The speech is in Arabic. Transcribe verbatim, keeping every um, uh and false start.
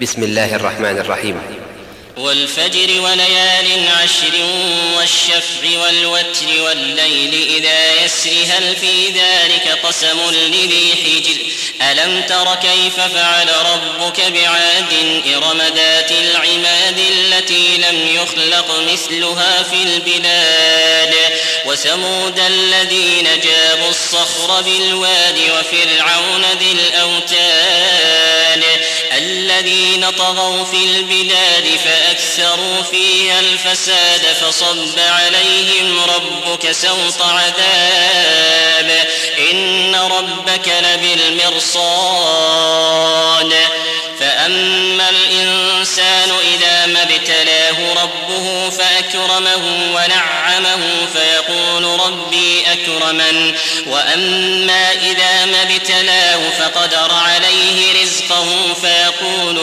بسم الله الرحمن الرحيم. والفجر وليال عشر والشفع والوتر والليل إذا يسر هل في ذلك قسم لذي حجر ألم تر كيف فعل ربك بعاد إرم ذات العماد التي لم يخلق مثلها في البلاد وثمود الذين جابوا الصخر بالواد وفرعون ذي الأوتاد الذين طغوا في البلاد فأكثروا فيها الفساد فصب عليهم ربك سوط عذاب إن ربك لبالمرصاد فأما الإنسان إذا ما ابتلاه ربه فأكرمه ونعمه فيقول ربي أكرمن وأما إذا ما ابتلاه فقدر عليه رزقه فيقول